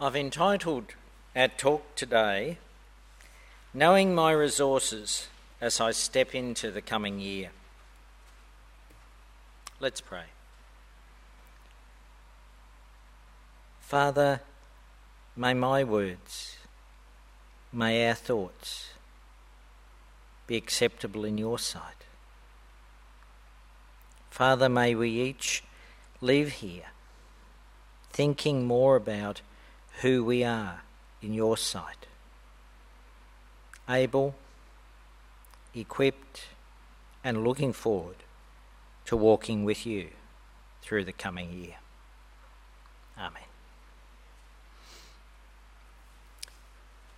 I've entitled our talk today, Knowing My Resources as I Step Into the Coming Year. Let's pray. Father, may my words, may our thoughts be acceptable in your sight. Father, may we each leave here thinking more about who we are in your sight. Able, equipped, and looking forward to walking with you through the coming year. Amen.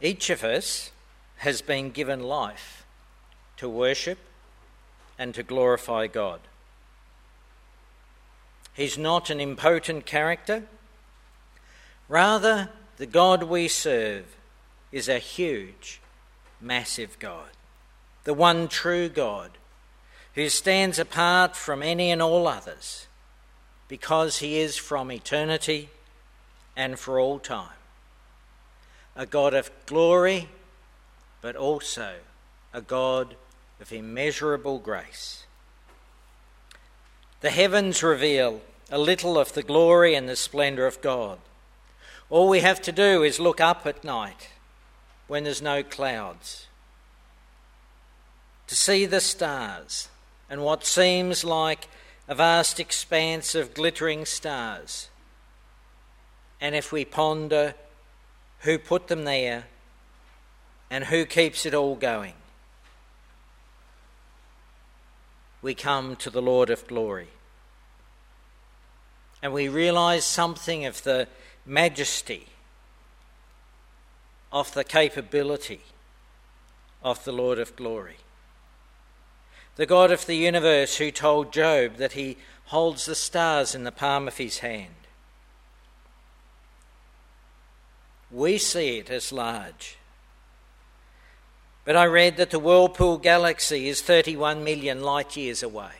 Each of us has been given life to worship and to glorify God. He's not an impotent character. Rather, the God we serve is a huge, massive God, the one true God, who stands apart from any and all others because he is from eternity and for all time. A God of glory, but also a God of immeasurable grace. The heavens reveal a little of the glory and the splendour of God. All we have to do is look up at night when there's no clouds, to see the stars and what seems like a vast expanse of glittering stars. And if we ponder who put them there and who keeps it all going, we come to the Lord of glory. And we realise something of the majesty, of the capability of the Lord of glory. The God of the universe who told Job that he holds the stars in the palm of his hand. We see it as large. But I read that the Whirlpool Galaxy is 31 million light years away.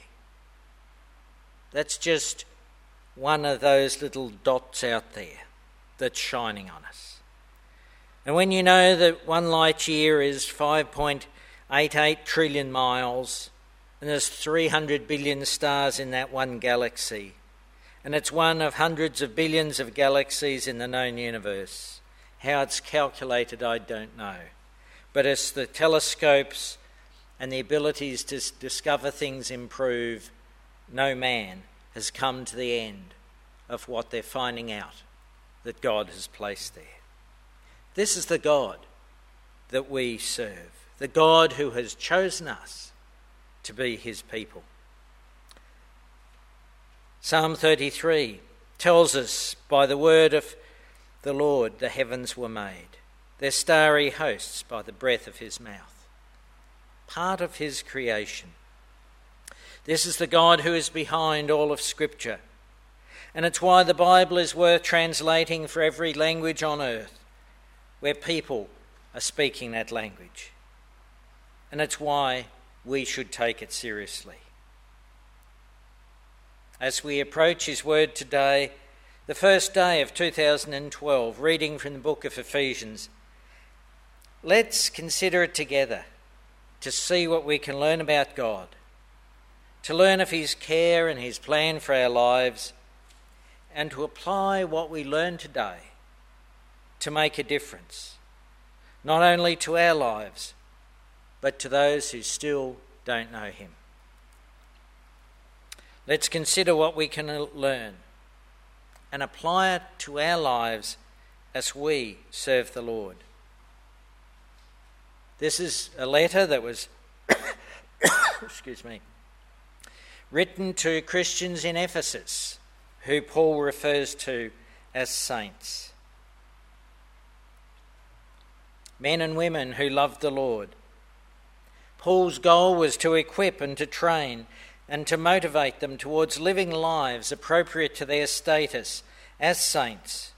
That's just one of those little dots out there that's shining on us. And when you know that one light year is 5.88 trillion miles, and there's 300 billion stars in that one galaxy, and it's one of hundreds of billions of galaxies in the known universe. How it's calculated, I don't know. But as the telescopes and the abilities to discover things improve, no man has come to the end of what they're finding out that God has placed there. This is the God that we serve, the God who has chosen us to be his people. Psalm 33 tells us, by the word of the Lord the heavens were made, their starry hosts by the breath of his mouth, part of his creation. This is the God who is behind all of Scripture, and it's why the Bible is worth translating for every language on earth where people are speaking that language. And it's why we should take it seriously. As we approach his word today, the first day of 2012, reading from the book of Ephesians, let's consider it together to see what we can learn about God, to learn of his care and his plan for our lives, and to apply what we learn today to make a difference, not only to our lives, but to those who still don't know him. Let's consider what we can learn and apply it to our lives as we serve the Lord. This is a letter that was written to Christians in Ephesus, who Paul refers to as saints. Men and women who loved the Lord. Paul's goal was to equip and to train and to motivate them towards living lives appropriate to their status as saints,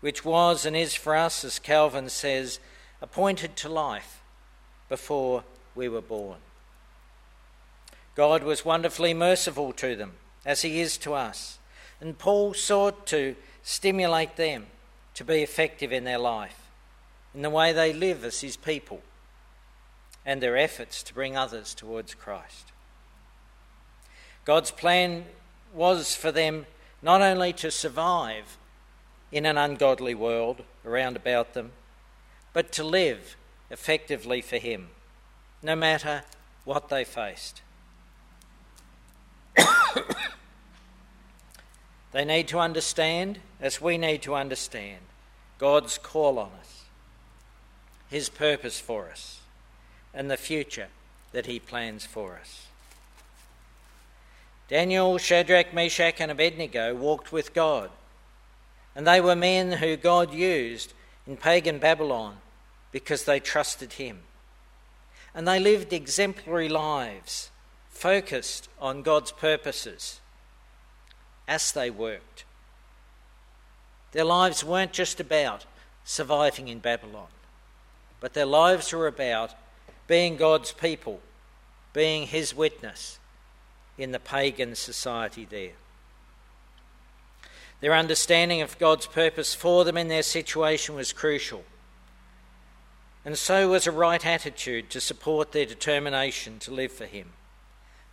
which was and is for us, as Calvin says, appointed to life before we were born. God was wonderfully merciful to them, as he is to us, and Paul sought to stimulate them to be effective in their life, in the way they live as his people, and their efforts to bring others towards Christ. God's plan was for them not only to survive in an ungodly world around about them, but to live effectively for him, no matter what they faced. They need to understand, as we need to understand, God's call on us, his purpose for us, and the future that he plans for us. Daniel, Shadrach, Meshach and Abednego walked with God, and they were men who God used in pagan Babylon because they trusted him. And they lived exemplary lives, focused on God's purposes as they worked. Their lives weren't just about surviving in Babylon, but their lives were about being God's people, being his witness in the pagan society there. Their understanding of God's purpose for them in their situation was crucial, and so was a right attitude to support their determination to live for him,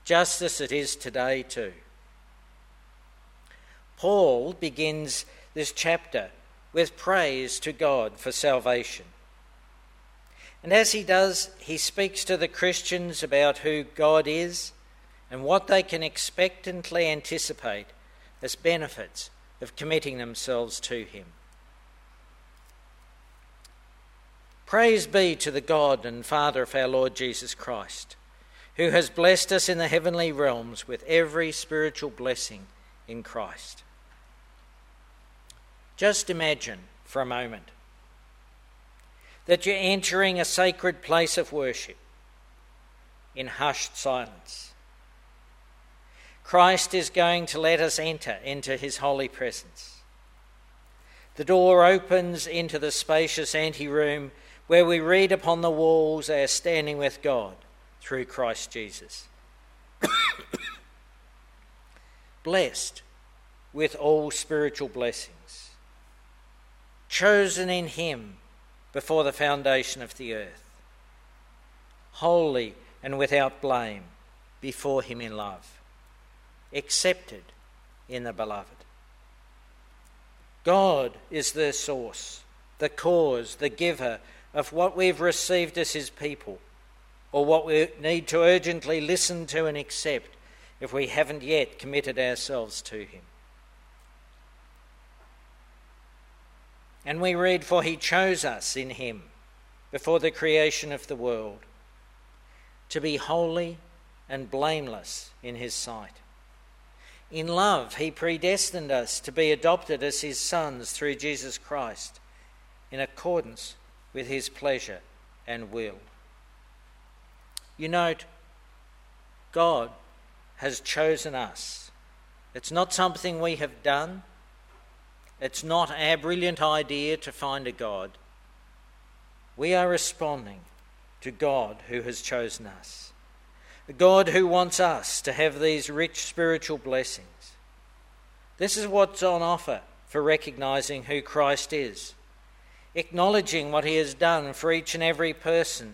just as it is today too. Paul begins this chapter with praise to God for salvation. And as he does, he speaks to the Christians about who God is and what they can expectantly anticipate as benefits of committing themselves to him. Praise be to the God and Father of our Lord Jesus Christ, who has blessed us in the heavenly realms with every spiritual blessing in Christ. Just imagine for a moment that you're entering a sacred place of worship in hushed silence. Christ is going to let us enter into his holy presence. The door opens into the spacious anteroom where we read upon the walls our standing with God through Christ Jesus. Blessed with all spiritual blessings, chosen in him before the foundation of the earth, holy and without blame before him in love, accepted in the beloved. God is the source, the cause, the giver of what we've received as his people, or what we need to urgently listen to and accept if we haven't yet committed ourselves to him. And we read, for he chose us in him before the creation of the world to be holy and blameless in his sight. In love he predestined us to be adopted as his sons through Jesus Christ in accordance with his pleasure and will. You note, God has chosen us. It's not something we have done. It's not our brilliant idea to find a God. We are responding to God who has chosen us, a God who wants us to have these rich spiritual blessings. This is what's on offer for recognising who Christ is, acknowledging what he has done for each and every person,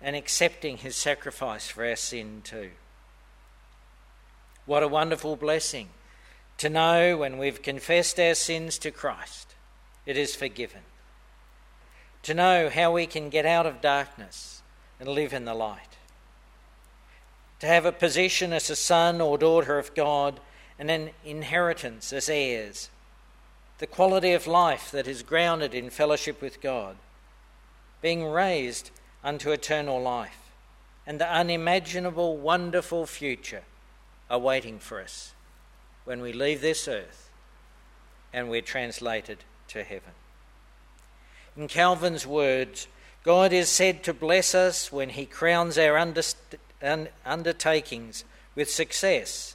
and accepting his sacrifice for our sin too. What a wonderful blessing to know when we've confessed our sins to Christ, it is forgiven. To know how we can get out of darkness and live in the light. To have a position as a son or daughter of God and an inheritance as heirs. The quality of life that is grounded in fellowship with God. Being raised unto eternal life and the unimaginable wonderful future are waiting for us when we leave this earth and we're translated to heaven. In Calvin's words, God is said to bless us when he crowns our undertakings with success,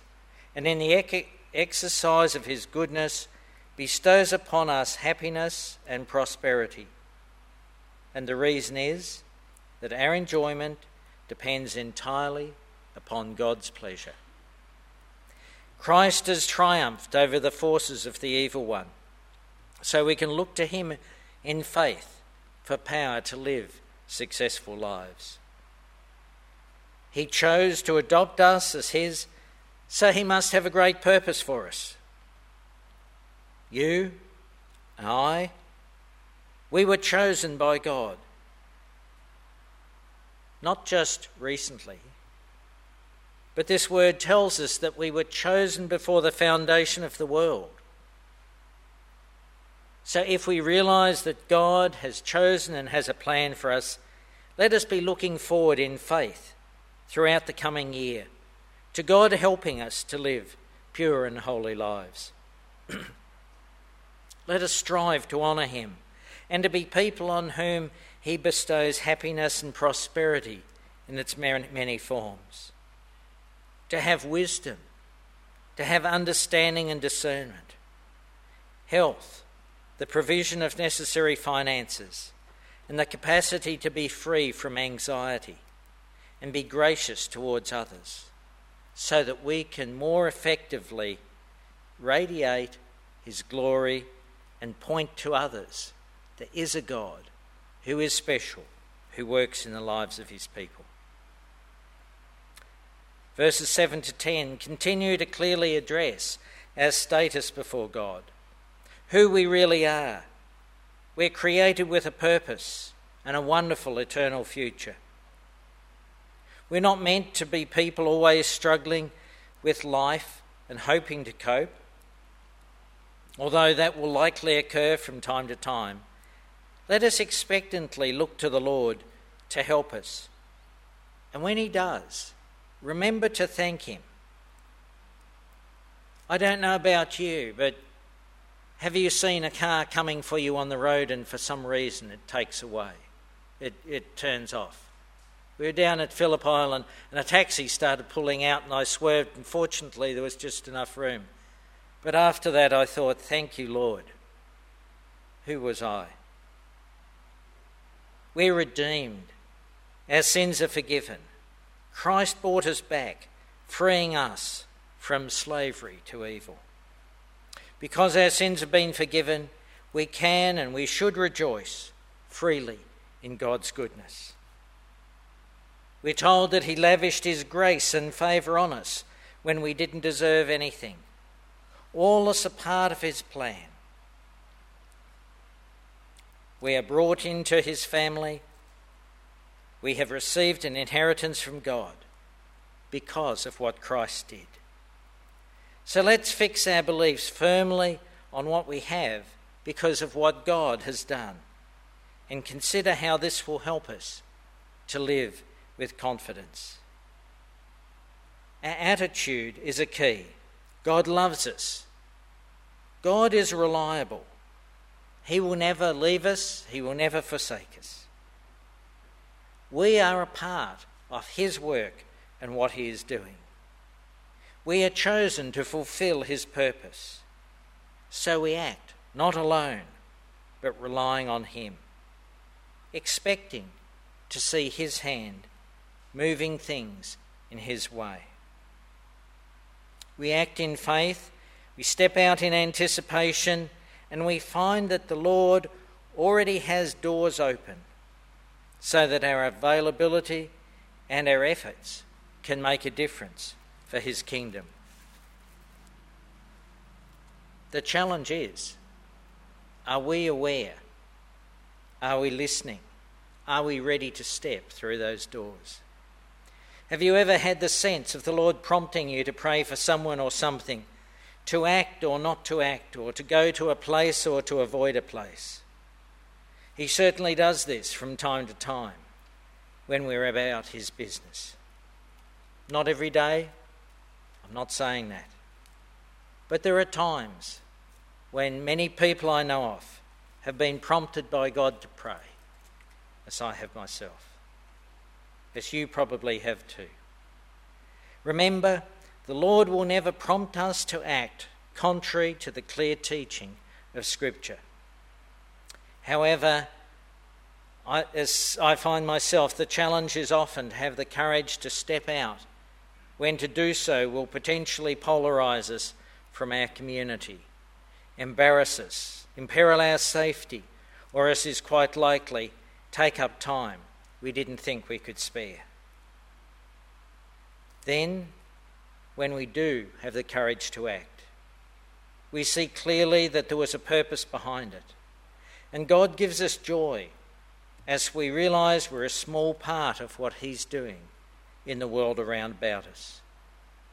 and in the exercise of his goodness bestows upon us happiness and prosperity. And the reason is that our enjoyment depends entirely upon God's pleasure. Christ has triumphed over the forces of the evil one, so we can look to him in faith for power to live successful lives. He chose to adopt us as his, so he must have a great purpose for us. You and I, we were chosen by God, not just recently, but this word tells us that we were chosen before the foundation of the world. So if we realise that God has chosen and has a plan for us, let us be looking forward in faith throughout the coming year to God helping us to live pure and holy lives. Let us strive to honour him and to be people on whom he bestows happiness and prosperity in its many forms. To have wisdom, to have understanding and discernment, health, the provision of necessary finances, and the capacity to be free from anxiety and be gracious towards others, so that we can more effectively radiate his glory and point to others there is a God who is special, who works in the lives of his people. Verses 7 to 10 continue to clearly address our status before God, who we really are. We're created with a purpose and a wonderful eternal future. We're not meant to be people always struggling with life and hoping to cope, although that will likely occur from time to time. Let us expectantly look to the Lord to help us. And when he does, remember to thank him. I don't know about you, but have you seen a car coming for you on the road and for some reason it takes away? It turns off. We were down at Phillip Island and a taxi started pulling out and I swerved, and fortunately there was just enough room. But after that I thought, thank you, Lord. Who was I? We're redeemed. Our sins are forgiven. Christ bought us back, freeing us from slavery to evil. Because our sins have been forgiven, we can and we should rejoice freely in God's goodness. We're told that he lavished his grace and favour on us when we didn't deserve anything. All is a part of his plan. We are brought into his family. We have received an inheritance from God because of what Christ did. So let's fix our beliefs firmly on what we have because of what God has done, and consider how this will help us to live with confidence. Our attitude is a key. God loves us. God is reliable. He will never leave us. He will never forsake us. We are a part of his work and what he is doing. We are chosen to fulfil his purpose. So we act, not alone, but relying on him, expecting to see his hand moving things in his way. We act in faith, we step out in anticipation, and we find that the Lord already has doors open so that our availability and our efforts can make a difference for his kingdom. The challenge is, are we aware? Are we listening? Are we ready to step through those doors? Have you ever had the sense of the Lord prompting you to pray for someone or something, to act or not to act, or to go to a place or to avoid a place? He certainly does this from time to time when we're about his business. Not every day, I'm not saying that. But there are times when many people I know of have been prompted by God to pray, as I have myself, as you probably have too. Remember, the Lord will never prompt us to act contrary to the clear teaching of Scripture. However, as I find myself, the challenge is often to have the courage to step out when to do so will potentially polarise us from our community, embarrass us, imperil our safety, or, as is quite likely, take up time we didn't think we could spare. Then, when we do have the courage to act, we see clearly that there was a purpose behind it. And God gives us joy as we realise we're a small part of what he's doing in the world around about us,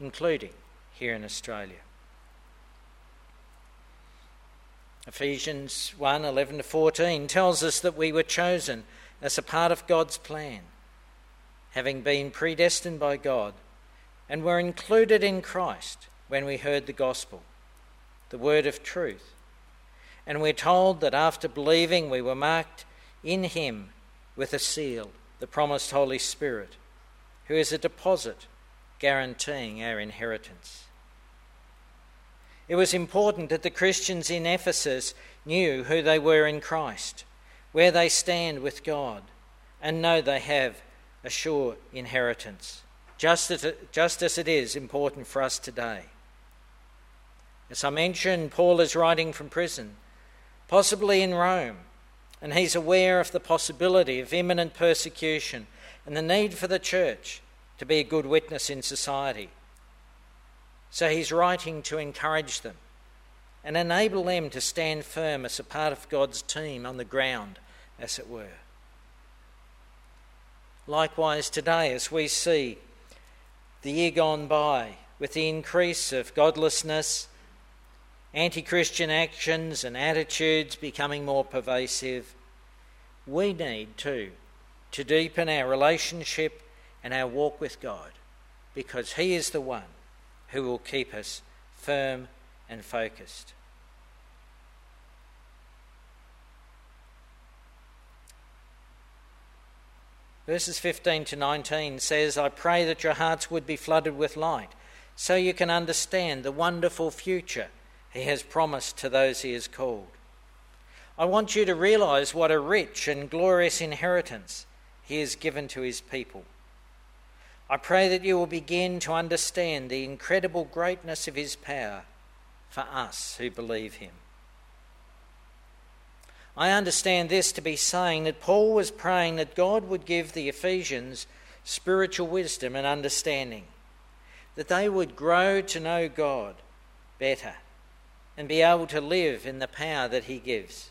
including here in Australia. Ephesians 1:11-14 tells us that we were chosen as a part of God's plan, having been predestined by God, and were included in Christ when we heard the gospel, the word of truth. And we're told that after believing, we were marked in him with a seal, the promised Holy Spirit, who is a deposit guaranteeing our inheritance. It was important that the Christians in Ephesus knew who they were in Christ, where they stand with God, and know they have a sure inheritance, just as it is important for us today. As I mentioned, Paul is writing from prison, possibly in Rome, and he's aware of the possibility of imminent persecution and the need for the church to be a good witness in society. So he's writing to encourage them and enable them to stand firm as a part of God's team on the ground, as it were. Likewise today, as we see the year gone by with the increase of godlessness, anti-Christian actions and attitudes becoming more pervasive, we need too to deepen our relationship and our walk with God, because he is the one who will keep us firm and focused. Verses 15-19 says, I pray that your hearts would be flooded with light, so you can understand the wonderful future he has promised to those he has called. I want you to realise what a rich and glorious inheritance he has given to his people. I pray that you will begin to understand the incredible greatness of his power for us who believe him. I understand this to be saying that Paul was praying that God would give the Ephesians spiritual wisdom and understanding, that they would grow to know God better and be able to live in the power that he gives,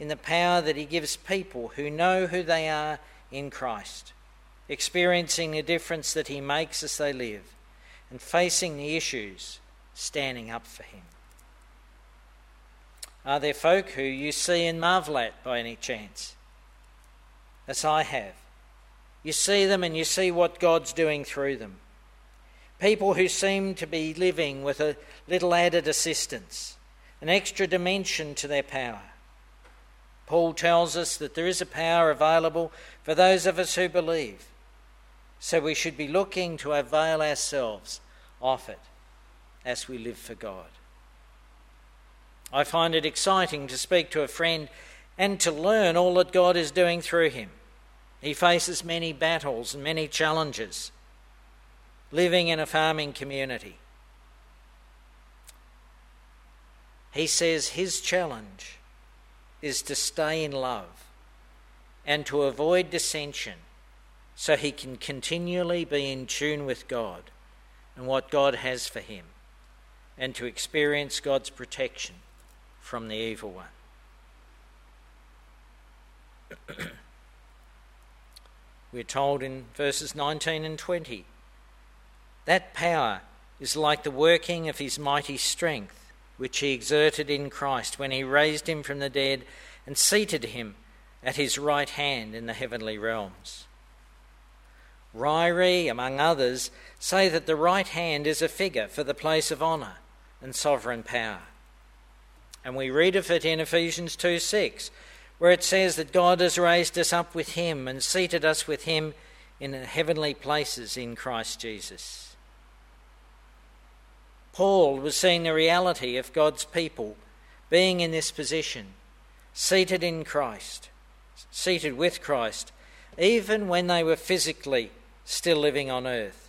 in the power that he gives people who know who they are in Christ, experiencing the difference that he makes as they live, and facing the issues, standing up for him. Are there folk who you see and marvel at by any chance? As I have. You see them and you see what God's doing through them. People who seem to be living with a little added assistance, an extra dimension to their power. Paul tells us that there is a power available for those of us who believe, so we should be looking to avail ourselves of it as we live for God. I find it exciting to speak to a friend and to learn all that God is doing through him. He faces many battles and many challenges, living in a farming community. He says his challenge is to stay in love and to avoid dissension so he can continually be in tune with God and what God has for him, and to experience God's protection from the evil one. We're told in verses 19 and 20, that power is like the working of his mighty strength, which he exerted in Christ when he raised him from the dead and seated him at his right hand in the heavenly realms. Ryrie, among others, say that the right hand is a figure for the place of honour and sovereign power. And we read of it in Ephesians 2:6, where it says that God has raised us up with him and seated us with him in the heavenly places in Christ Jesus. Paul was seeing the reality of God's people being in this position, seated in Christ, seated with Christ, even when they were physically still living on earth,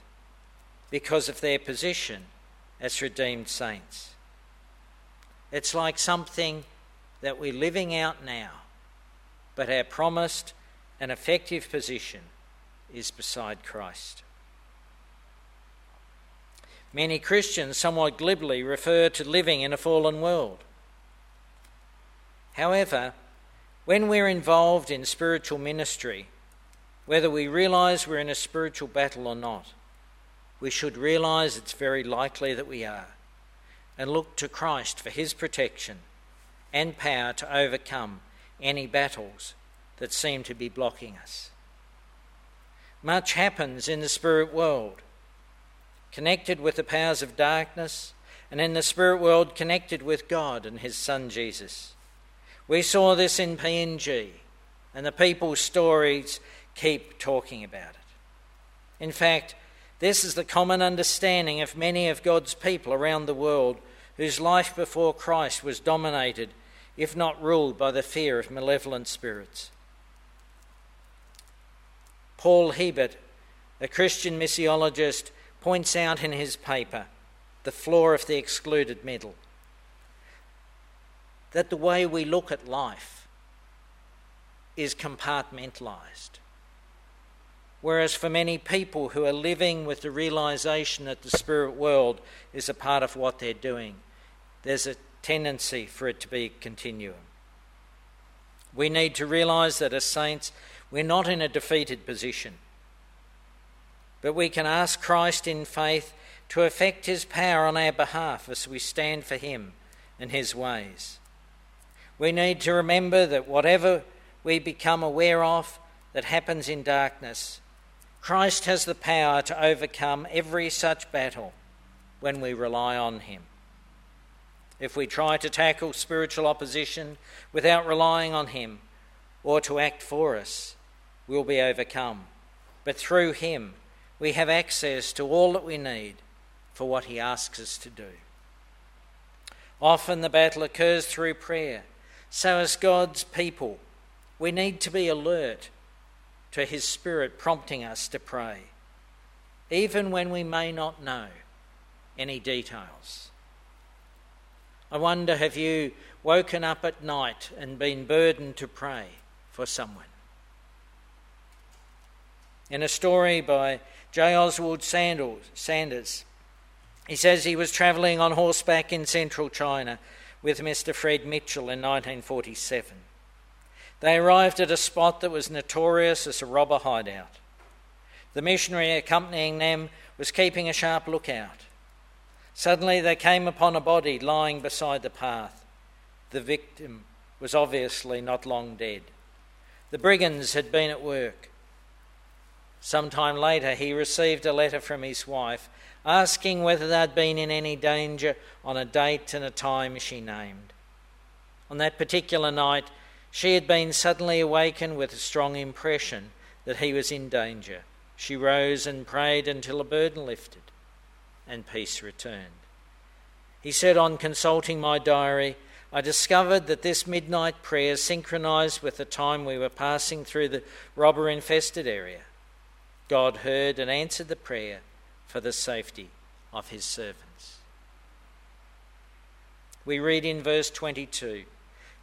because of their position as redeemed saints. It's like something that we're living out now, but our promised and effective position is beside Christ. Many Christians somewhat glibly refer to living in a fallen world. However, when we're involved in spiritual ministry, whether we realise we're in a spiritual battle or not, we should realise it's very likely that we are, and look to Christ for his protection and power to overcome any battles that seem to be blocking us. Much happens in the spirit world, connected with the powers of darkness, and in the spirit world connected with God and his Son Jesus. We saw this in PNG, and the people's stories keep talking about it. In fact, this is the common understanding of many of God's people around the world whose life before Christ was dominated, if not ruled, by the fear of malevolent spirits. Paul Hebert, a Christian missiologist, points out in his paper, The Floor of the Excluded Middle, that the way we look at life is compartmentalised. Whereas for many people who are living with the realisation that the spirit world is a part of what they're doing, there's a tendency for it to be a continuum. We need to realise that as saints, we're not in a defeated position, but we can ask Christ in faith to effect his power on our behalf as we stand for him and his ways. We need to remember that whatever we become aware of that happens in darkness, Christ has the power to overcome every such battle when we rely on him. If we try to tackle spiritual opposition without relying on him or to act for us, we'll be overcome. But through him, we have access to all that we need for what he asks us to do. Often the battle occurs through prayer. So as God's people, we need to be alert to his Spirit prompting us to pray, even when we may not know any details. I wonder, have you woken up at night and been burdened to pray for someone? In a story by J. Oswald Sanders, he says he was travelling on horseback in central China with Mr. Fred Mitchell in 1947. They arrived at a spot that was notorious as a robber hideout. The missionary accompanying them was keeping a sharp lookout. Suddenly they came upon a body lying beside the path. The victim was obviously not long dead. The brigands had been at work. Some time later he received a letter from his wife asking whether they'd been in any danger on a date and a time she named. On that particular night, she had been suddenly awakened with a strong impression that he was in danger. She rose and prayed until a burden lifted and peace returned. He said, on consulting my diary, I discovered that this midnight prayer synchronised with the time we were passing through the robber-infested area. God heard and answered the prayer for the safety of his servants. We read in verse 22,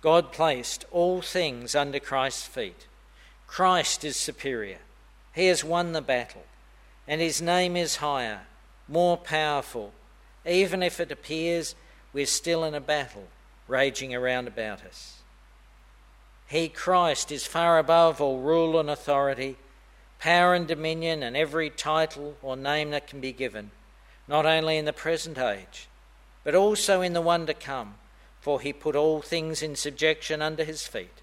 God placed all things under Christ's feet. Christ is superior. He has won the battle, and his name is higher, more powerful, even if it appears we're still in a battle raging around about us. He, Christ, is far above all rule and authority, power and dominion, and every title or name that can be given, not only in the present age, but also in the one to come, for he put all things in subjection under his feet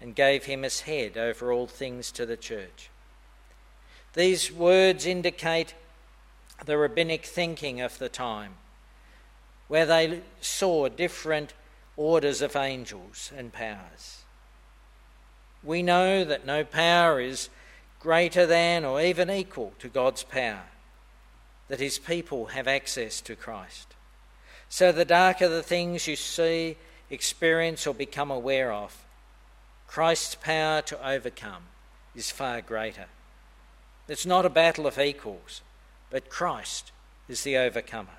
and gave him as head over all things to the church. These words indicate the rabbinic thinking of the time, where they saw different orders of angels and powers. We know that no power is greater than or even equal to God's power, that his people have access to Christ. So the darker the things you see, experience or become aware of, Christ's power to overcome is far greater. It's not a battle of equals, but Christ is the overcomer.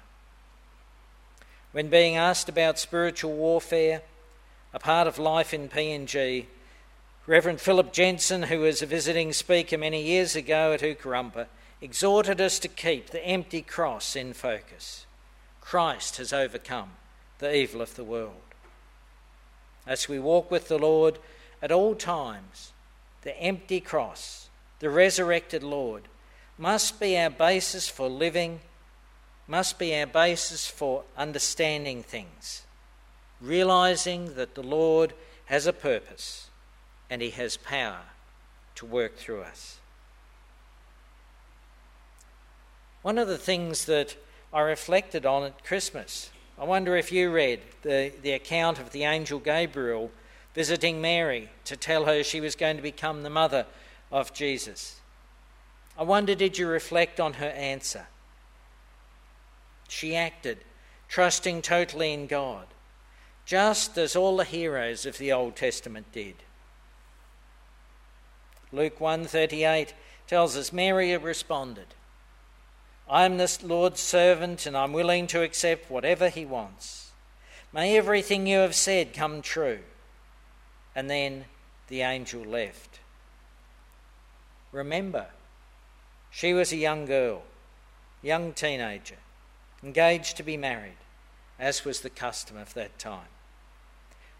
when being asked about spiritual warfare, a part of life in PNG, Reverend Philip Jensen, who was a visiting speaker many years ago at Ukarumpa, exhorted us to keep the empty cross in focus. Christ has overcome the evil of the world. As we walk with the Lord at all times, the empty cross, the resurrected Lord, must be our basis for living, must be our basis for understanding things, realising that the Lord has a purpose and he has power to work through us. One of the things that I reflected on at Christmas, I wonder if you read the account of the angel Gabriel visiting Mary to tell her she was going to become the mother of Jesus. I wonder, did you reflect on her answer? She acted, trusting totally in God, just as all the heroes of the Old Testament did. Luke 1:38 tells us Mary responded, "I am the Lord's servant and I'm willing to accept whatever he wants. May everything you have said come true." And then the angel left. Remember, she was a young girl, young teenager, engaged to be married, as was the custom of that time.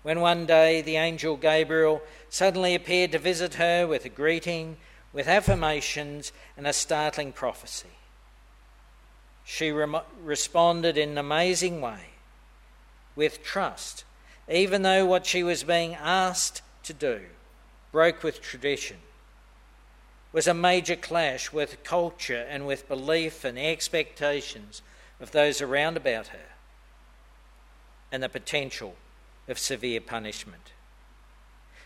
When one day the angel Gabriel suddenly appeared to visit her with a greeting, with affirmations and a startling prophecy. She responded in an amazing way, with trust, even though what she was being asked to do broke with tradition, was a major clash with culture and with belief and expectations of those around about her, and the potential of severe punishment.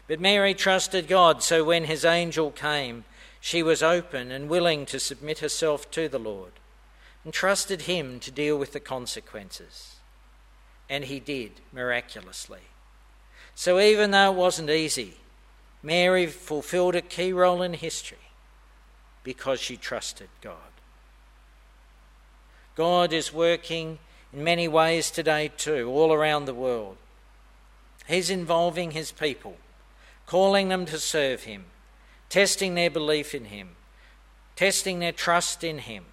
But Mary trusted God, so when his angel came, she was open and willing to submit herself to the Lord, and trusted him to deal with the consequences. And he did, miraculously. So even though it wasn't easy, Mary fulfilled a key role in history because she trusted God. God is working in many ways today too, all around the world. He's involving his people, calling them to serve him, testing their belief in him, testing their trust in him,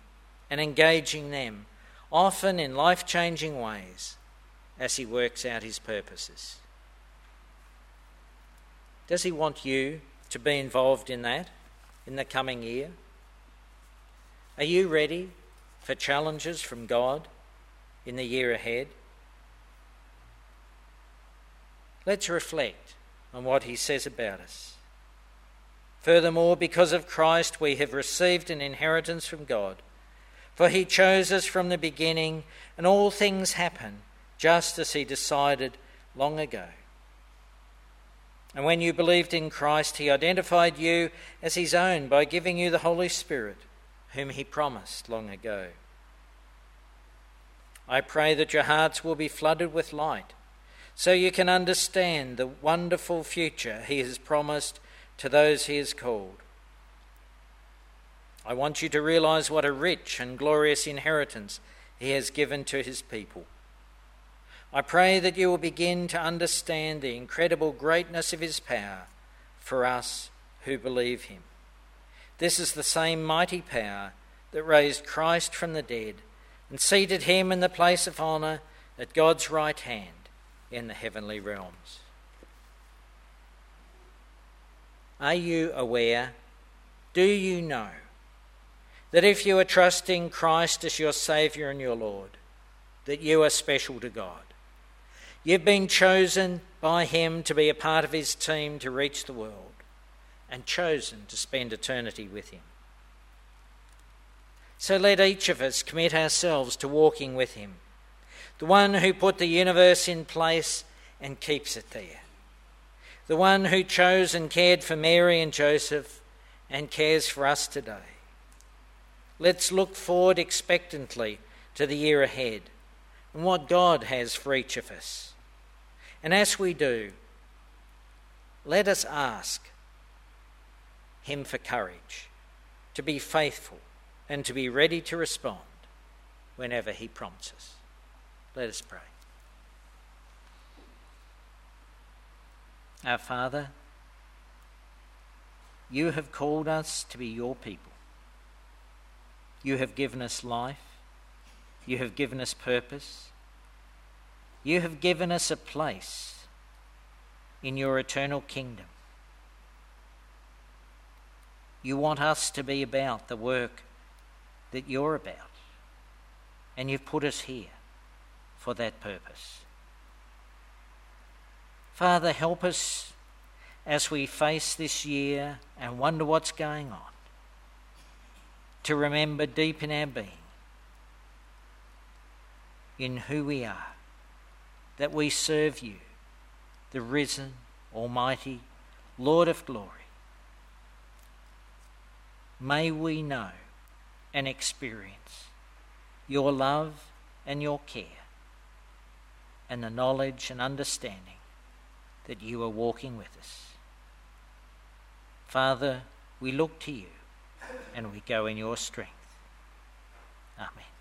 and engaging them, often in life-changing ways, as he works out his purposes. Does he want you to be involved in that in the coming year? Are you ready for challenges from God in the year ahead? Let's reflect on what he says about us. Furthermore, because of Christ, we have received an inheritance from God, for he chose us from the beginning, and all things happen just as he decided long ago. And when you believed in Christ, he identified you as his own by giving you the Holy Spirit, whom he promised long ago. I pray that your hearts will be flooded with light, so you can understand the wonderful future he has promised to those he has called. I want you to realise what a rich and glorious inheritance he has given to his people. I pray that you will begin to understand the incredible greatness of his power for us who believe him. This is the same mighty power that raised Christ from the dead and seated him in the place of honour at God's right hand in the heavenly realms. Are you aware? Do you know that if you are trusting Christ as your Saviour and your Lord, that you are special to God? You've been chosen by him to be a part of his team to reach the world, and chosen to spend eternity with him. So let each of us commit ourselves to walking with him, the one who put the universe in place and keeps it there, the one who chose and cared for Mary and Joseph and cares for us today. Let's look forward expectantly to the year ahead and what God has for each of us. And as we do, let us ask him for courage, to be faithful and to be ready to respond whenever he prompts us. Let us pray. Our Father, you have called us to be your people. You have given us life. You have given us purpose. You have given us a place in your eternal kingdom. You want us to be about the work that you're about, and you've put us here for that purpose. Father, help us as we face this year and wonder what's going on, to remember deep in our being, in who we are, that we serve you, the risen, almighty, Lord of glory. May we know and experience your love and your care, and the knowledge and understanding that you are walking with us. Father, we look to you and we go in your strength. Amen.